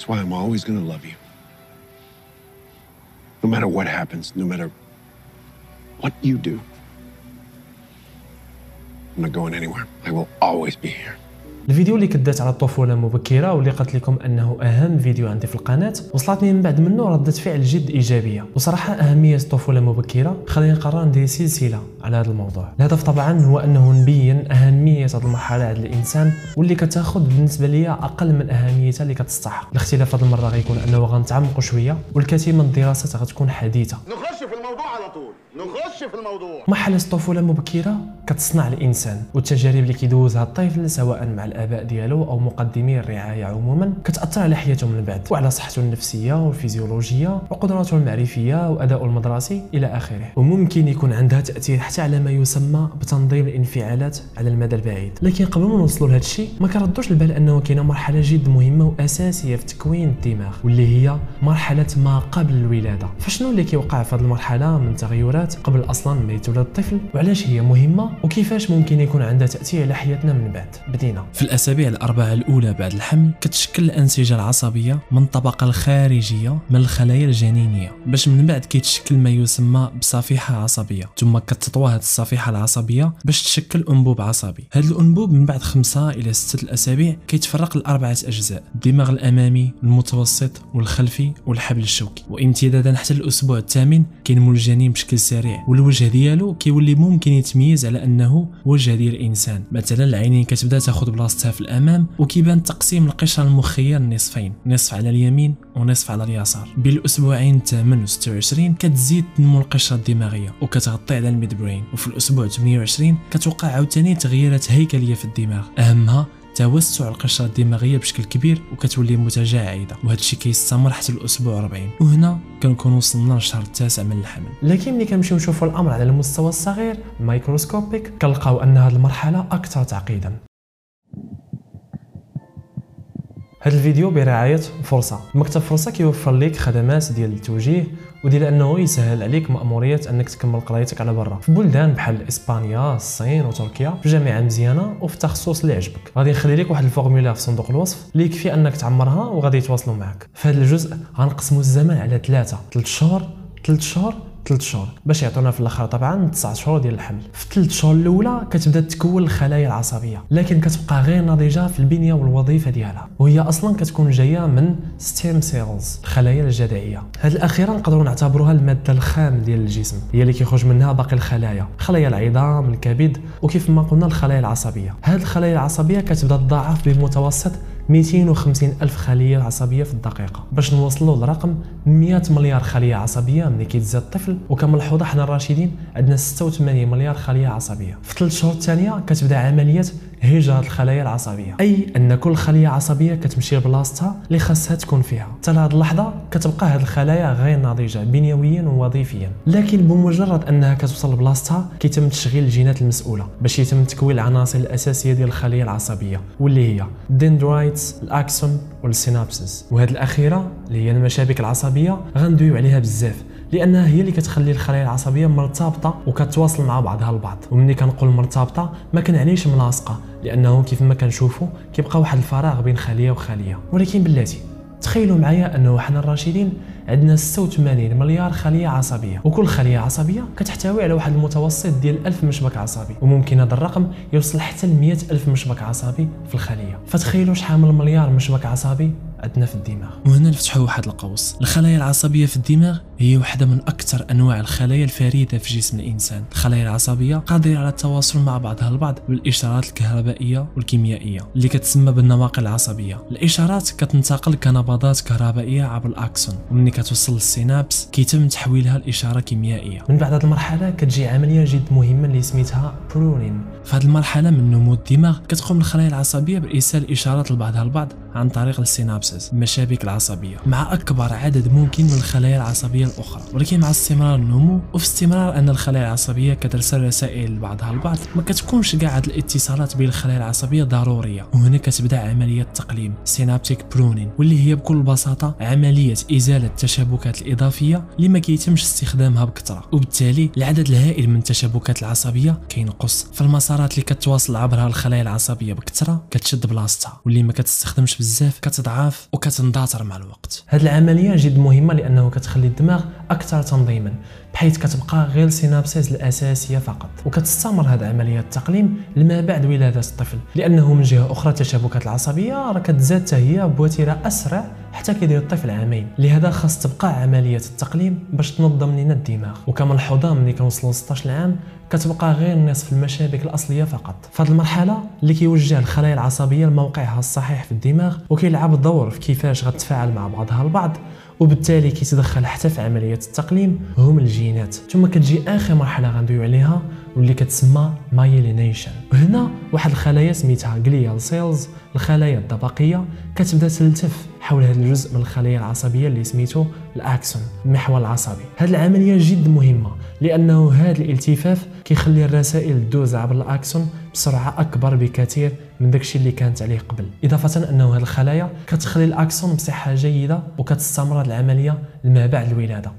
That's why I'm always gonna love you. No matter what happens, no matter what you do, I'm not going anywhere. I will always be here. الفيديو اللي كدات على الطفوله المبكره واللي قلت لكم انه اهم فيديو عندي في القناه وصلتني من بعد منه ردة فعل جد ايجابيه، وصراحه اهميه الطفوله المبكره خليني نقرر ندير سلسله على هذا الموضوع. الهدف طبعا هو انه نبين اهميه هذه المرحله عند الانسان واللي كتاخذ بالنسبه ليا اقل من اهميتها اللي كتستحق. الاختلاف هذه المره غيكون انه غنتعمقوا شويه والكثير من الدراسات غتكون حديثه. نخش في الموضوع على طول. مرحله الطفوله المبكره كتصنع الانسان، والتجارب اللي كيدوزها الطفل سواء مع الاباء ديالو او مقدمي الرعايه عموما كتاثر على حياته من بعد وعلى صحته النفسيه والفيزيولوجيه وقدراته المعرفيه واداؤه المدرسي الى اخره، وممكن يكون عندها تاثير حتى على ما يسمى بتنظيم الانفعالات على المدى البعيد. لكن قبل ما نوصلوا لهذا الشيء ما كنردوش البال انه كاينه مرحله جد مهمه واساسيه في تكوين الدماغ واللي هي مرحله ما قبل الولاده. فشنو اللي كيوقع في هذه المرحله من تغيرات قبل اصلا ما يتولد الطفل، وعلاش هي مهمه، وكيفاش ممكن يكون عندها تاثير على حياتنا من بعد. بدينا في الاسابيع الاربعه الاولى بعد الحمل كتشكل الانسجه العصبيه من الطبقه الخارجيه من الخلايا الجنينيه، باش من بعد كيتشكل ما يسمى بصفيحه عصبيه، ثم كتطوى هذه الصفيحه العصبيه باش تشكل انبوب عصبي. هذا الانبوب من بعد 5 إلى 6 الاسابيع كيتفرق ل4 اجزاء: الدماغ الامامي، المتوسط والخلفي والحبل الشوكي. وامتدادا حتى الاسبوع الثامن كينمو الجنين بشكل سريع والوجه ديالو كيولي ممكن يتميز على انه وجه ديال الانسان. مثلا العينين كتبدا تاخذ بلاصتها في الامام وكيبان تقسيم القشره المخيه لنصفين، نصف على اليمين ونصف على اليسار. بالاسبوعين 28 و 26 كتزيد تنمو القشره الدماغيه وكتغطي على الميد برين، وفي الاسبوع 28 كتوقع عاوتاني تغييرات هيكليه في الدماغ، اهمها توسع القشره الدماغيه بشكل كبير وكتولي متجاعده، وهذا الشيء كيستمر حتى الاسبوع 40، وهنا كنكون وصلنا للشهر 9 من الحمل. لكن ملي كنمشيو نشوفوا الامر على المستوى الصغير مايكروسكوبيك كنلقاو ان هذه المرحله اكثر تعقيدا. هذا الفيديو برعايه فرصه، مكتب فرصه كيوفر لك خدمات ديال التوجيه وديال انه يسهل عليك ماموريه انك تكمل قرايتك على برا في بلدان بحال اسبانيا، الصين وتركيا، في جامعه مزيانه وفي التخصص اللي عجبك. غادي نخلي لك واحد الفورمولا في صندوق الوصف اللي يكفي انك تعمرها وغادي يتواصلوا معك. في هذا الجزء غنقسموا الزمن على 3 شهور باش يعطونا في الاخر طبعا 9 شهور ديال الحمل. في 3 شهور الاولى كتبدا تتكون الخلايا العصبيه، لكن كتبقى غير ناضجه في البنيه والوظيفه ديالها، وهي اصلا كتكون جايه من ستيم سيلز، الخلايا الجذعيه. هذه الاخيره نقدروا نعتبروها الماده الخام ديال الجسم، هي اللي كيخرج منها باقي الخلايا، خلايا العظام، الكبد، وكيف ما قلنا الخلايا العصبيه. هذه الخلايا العصبيه كتبدا تضاعف بمتوسط 250 ألف خلية عصبية في الدقيقة باش نوصلوا لرقم 100 مليار خلية عصبية ملي كيتزاد الطفل، وكملحوظة حنا الراشدين عندنا 86 مليار خلية عصبية. في 3 شهور الثانية كتبدا عملية هجرة الخلايا العصبية، أي أن كل خلية عصبية كتمشي لبلاصتها اللي خاصها تكون فيها. حتى لهاد اللحظة كتبقى هاد الخلايا غير ناضجة بنيويا ووظيفيا، لكن بمجرد أنها كتوصل لبلاصتها كيتم تشغيل الجينات المسؤولة باش يتم تكوين العناصر الأساسية ديال الخلية العصبية واللي هي الدندرايتس، الأكسون والسينابسز. وهاد الأخيرة اللي هي المشابك العصبية غندويو عليها بزاف لانها هي اللي كتخلي الخلايا العصبيه مرتبطه وكتواصل مع بعضها البعض. ومني كنقول مرتبطه ما كنعنيش ملاصقه، لانه كيف ما كنشوفوا كيبقى واحد الفراغ بين خليه وخليه، ولكن بلاتي تخيلوا معايا انه حنا الراشدين عندنا 86 مليار خليه عصبيه، وكل خليه عصبيه كتحتوي على واحد المتوسط ديال 1000 مشبك عصبي، وممكن هذا الرقم يوصل حتى ل 100 ألف مشبك عصبي في الخليه. فتخيلوا شحال من مليار مشبك عصبي عندنا في الدماغ. وهنا نفتحوا واحد القوس، الخلايا العصبيه في الدماغ هي واحده من اكثر انواع الخلايا الفريده في جسم الانسان. الخلايا العصبيه قادره على التواصل مع بعضها البعض بالاشارات الكهربائيه والكيميائيه اللي كتسمى بالنواقل العصبيه. الاشارات كتنتقل كنبضات كهربائيه عبر الاكسون، ومني كتوصل للسينابس كيتم تحويلها لاشاره كيميائيه. من بعد هذه المرحله كتجي عمليه جد مهمه اللي سميتها برونين. في هذه المرحله من نمو الدماغ كتقوم الخلايا العصبيه بارسال اشارات لبعضها البعض عن طريق السينابس، المشابك العصبيه، مع اكبر عدد ممكن من الخلايا العصبيه الاخرى. ولكن مع استمرار النمو وفي استمرار ان الخلايا العصبيه كترسل رسائل لبعضها البعض ما كتكونش كاع هاد الاتصالات بين الخلايا العصبيه ضروريه، وهنا كتبدا عمليه تقليم سينابتيك برونين، واللي هي بكل بساطه عمليه ازاله التشابكات الإضافية اللي ما كيتمش استخدامها بكثرة، وبالتالي العدد الهائل من التشابكات العصبية كينقص. فالمسارات اللي كتواصل عبرها الخلايا العصبية بكثرة كتشد بلاصتها، واللي ما كتستخدمش بزاف كتضعف وكتنداثر مع الوقت. هذه العملية جد مهمة لأنه كتخلي الدماغ أكثر تنظيما، بحيث كتبقى غير السينابسيز الأساسية فقط، وكتستمر هذه عملية التقليم لما بعد ولادة الطفل، لأنه من جهة أخرى التشابكات العصبية راه كتزاد حتى هي بوتيرة أسرع حتى كيدير الطفل عامين، لهذا خاص تبقى عملية التقليم باش تنظم لنا الدماغ. وكملحوظة ملي كنوصلوا ل 16 عام كتبقى غير نصف المشابك الأصلية فقط، فهاد المرحلة اللي كيوجه الخلايا العصبية لموقعها الصحيح في الدماغ، وكيلعب دور في كيفاش غتتفاعل مع بعضها البعض، وبالتالي كيتدخل حتى في عملية التقليم هم الجينات. ثم كتجي آخر مرحلة غندويو عليها واللي كتسمى مايلينيشن، وهنا واحد الخلايا سميتها غليال سيلز، الخلايا الطبقية، كتبدا تلتف حول هذا الجزء من الخلية العصبية اللي سميته الأكسون، المحور العصبي. هذه العملية جد مهمة لأنه هذا الالتفاف كيخلي الرسائل دوز عبر الأكسون بسرعة أكبر بكثير من داكشي اللي كانت عليه قبل، إضافة أنه هذه الخلايا كتخلي الأكسون بصحة جيدة وكتستمر العملية لما بعد الولادة.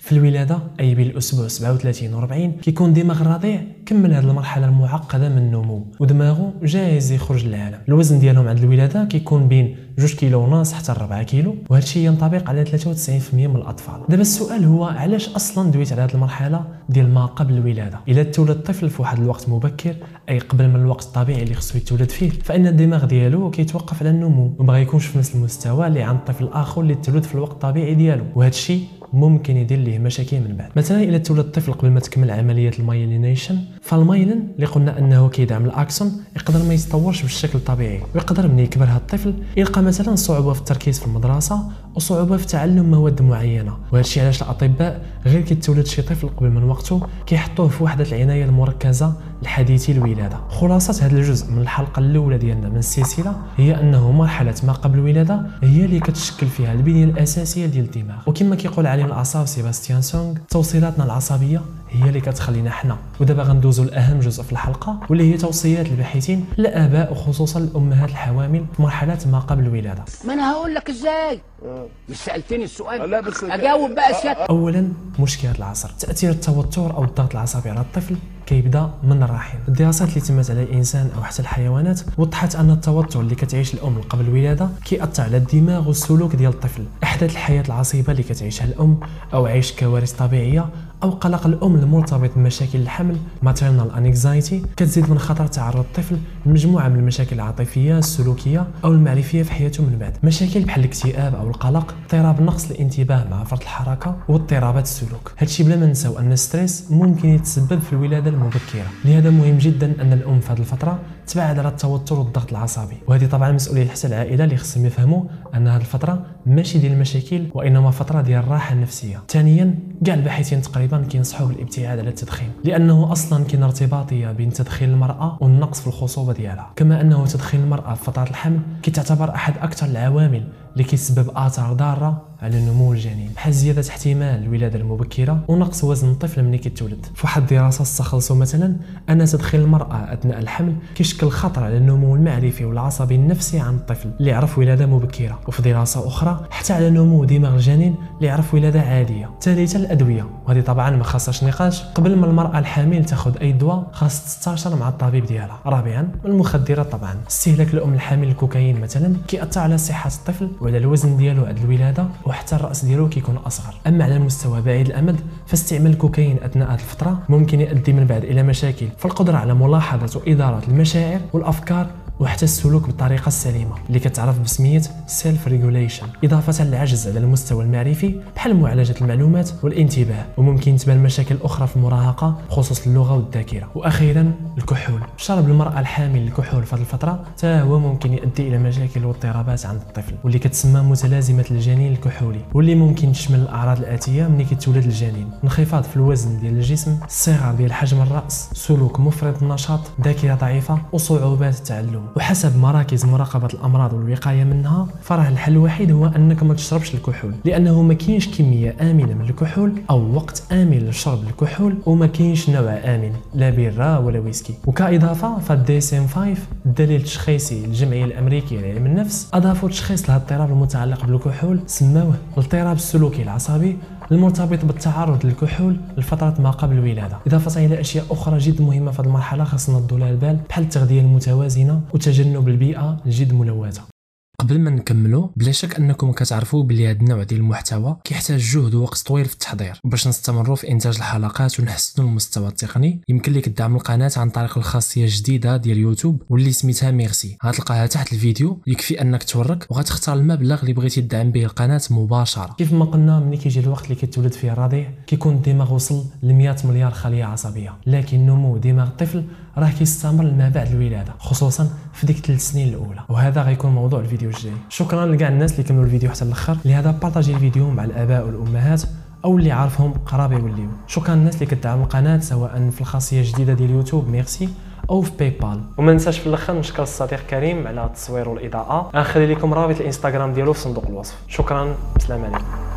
في الولادة أي بين الأسبوع 37 و 40 كيكون دماغ الرضيع كمل هذه المرحلة المعقدة من النمو، ودماغه جاهز يخرج للعالم. الوزن ديالهم عند الولادة كيكون بين 2 كيلو ونص حتى 4 كيلو، وهذا الشيء ينطبق على 93% من الأطفال. دابا السؤال هو علاش أصلا دويت على هذه المرحلة ديال ما قبل الولادة؟ إلا تولد الطفل في واحد الوقت مبكر، أي قبل من الوقت الطبيعي اللي خصو يتولد فيه، فإن الدماغ ديالو كيتوقف على النمو وما يكونش في نفس المستوى اللي عند الطفل الآخر اللي تولد في الوقت الطبيعي ديالو، وهذا الشيء ممكن يدير ليه مشاكل من بعد. مثلا الا تولد الطفل قبل ما تكمل عمليه المايلينيشن، فالمايلين اللي قلنا انه كيدعم الاكسون يقدر ما يتطورش بالشكل الطبيعي، ويقدر من يكبر هذا الطفل يلقى مثلا صعوبه في التركيز في المدرسه وصعوبه في تعلم مواد معينه، وهذا الشيء علاش الاطباء غير كيتولد شي طفل قبل من وقته كيحطوه في وحده العنايه المركزه لحديثي الولاده. خلاصه هذا الجزء من الحلقه الاولى ديالنا من السلسله هي انه مرحله ما قبل الولاده هي اللي كتشكل فيها البنيه الاساسيه ديال الدماغ، وكما كيقول عالم الأعصاب سيباستيان سونغ، توصيلاتنا العصبية هي اللي كتخلينا حنا. ودابا غندوزو لأهم جزء في الحلقة واللي هي توصيات الباحثين للآباء وخصوصا الأمهات الحوامل في مرحلة ما قبل الولادة. ما أنا هقول لك إزاي؟ مش سألتني السؤال، أجاوب بقى سيادتك. أولا مشكلة العصر، تأثير التوتر أو الضغط العصبي على الطفل كيبدا من الرحم. الدراسات اللي تمت على الانسان او حتى الحيوانات وضحت ان التوتر اللي كتعيش الام قبل الولاده كيأثر على الدماغ والسلوك ديال الطفل. احداث الحياه العصيبه اللي كتعيشها الام او عيش كوارث طبيعيه او قلق الام المرتبط بمشاكل الحمل maternal anxiety كتزيد من خطر تعرض الطفل لمجموعه من المشاكل العاطفيه السلوكيه او المعرفيه في حياته من بعد. مشاكل بحال الاكتئاب او القلق، اضطراب نقص الانتباه مع فرط الحركه، واضطرابات السلوك. هادشي بلا ما ننساو ان الستريس ممكن يتسبب في الولاده مبكرة، لهذا مهم جدا ان الام في هذه الفتره تبعد على التوتر والضغط العصبي، وهذه طبعا مسؤوليه حتى العائله اللي خصهم يفهموا ان هذه الفتره ماشي ديال المشاكل وانما فتره ديال الراحه النفسيه. ثانيا كاع الباحثين تقريبا كينصحوا بالابتعاد على التدخين، لانه اصلا كاين ارتباطيه بين تدخين المراه والنقص في الخصوبه ديالها، كما انه تدخين المراه في فتره الحمل كتعتبر احد اكثر العوامل اللي كيسبب اثار ضاره على نمو الجنين، بحال زياده احتمال الولاده المبكره ونقص وزن الطفل ملي كيتولد. في واحد الدراسه استخلصوا مثلا ان تدخين المراه اثناء الحمل كيشكل خطر على النمو المعرفي والعصبي النفسي عند الطفل اللي يعرف ولاده مبكره، وفي دراسه اخرى حتى على نمو دماغ الجنين اللي يعرف ولاده عاديه. ثالثا الادويه، وهذه طبعا ما خاصهاش نقاش، قبل ما المراه الحامل تاخذ اي دواء خاص تستشار مع الطبيب ديالها. رابعا المخدرات، طبعا استهلاك الام الحامل الكوكايين مثلا كيأثر على صحه الطفل وعلى الوزن ديالو عند الولاده وحتى الراس ديالو كيكون اصغر. اما على المستوى بعيد الامد فاستعمال الكوكايين اثناء هذه الفتره ممكن يؤدي من بعد الى مشاكل في القدره على ملاحظه واداره المشاعر والافكار وحتى السلوك بالطريقه السليمه اللي كتعرف بسميه سيلف ريجوليشن، اضافه للعجز على المستوى المعرفي بحال معالجه المعلومات والانتباه، وممكن تبان مشاكل اخرى في المراهقه بخصوص اللغه والذاكره. واخيرا الكحول، شرب المراه الحامل الكحول في هذه الفتره حتى هو ممكن يؤدي الى مشاكل واضطرابات عند الطفل واللي كتسمى متلازمه الجنين الكحولي، واللي ممكن تشمل الاعراض الاتيه ملي كيتولد الجنين: انخفاض في الوزن ديال الجسم، صغر ديال حجم الراس، سلوك مفرط النشاط، ذاكره ضعيفه، وصعوبات التعلم. وحسب مراكز مراقبة الأمراض والوقاية منها فراه الحل الوحيد هو أنك ما تشربش الكحول، لأنه ما كاينش كمية آمنة من الكحول أو وقت آمن لشرب الكحول، وما كاينش نوع آمن لا بيرة ولا ويسكي. وكإضافة فالديسم 5 الدليل التشخيصي الجمعية الأمريكية لعلم النفس أضافوا تشخيص لهذا الاضطراب المتعلق بالكحول، سموه الاضطراب السلوكي العصبي المرتبط بالتعرض للكحول لفترة ما قبل الولادة. إضافة إلى أشياء أخرى جد مهمة في هذه المرحلة خاصنا ندوا لها البال، بحال التغذية المتوازنة وتجنب البيئة الجد ملوثة. قبل ما نكملوا، بلا شك انكم كتعرفوا بلي هذا النوع ديال المحتوى كيحتاج جهد ووقت طويل في التحضير، وباش نستمروا في انتاج الحلقات ونحسنوا المستوى التقني يمكن لك تدعم القناه عن طريق الخاصيه الجديده ديال يوتيوب واللي سميتها ميرسي، غتلقاها تحت الفيديو، يكفي انك تورك وغتختار المبلغ اللي بغيتي تدعم به القناه مباشره. كيف ما قلنا، ملي كيجي الوقت اللي كتولد فيه الرضيع كيكون الدماغ وصل ل 100 مليار خليه عصبيه، لكن نمو دماغ الطفل راه كيستمر ما بعد الولاده، خصوصا في ديك 3 سنين الاولى، وهذا غيكون موضوع الفيديو الجاي. شكرا لكاع الناس اللي كملوا الفيديو حتى الاخر، لهذا بارطاجي الفيديو مع الاباء والامهات او اللي عارفهم قرابه يوليو. شكرا للناس اللي كتدعم القناه سواء في الخاصيه الجديده ديال يوتيوب ميرسي او في باي بال، وما ننساش في الاخر نشكر الصديق كريم على التصوير والاضاءه، غنخلي لكم رابط الانستغرام ديالو في صندوق الوصف. شكرا، السلام عليكم.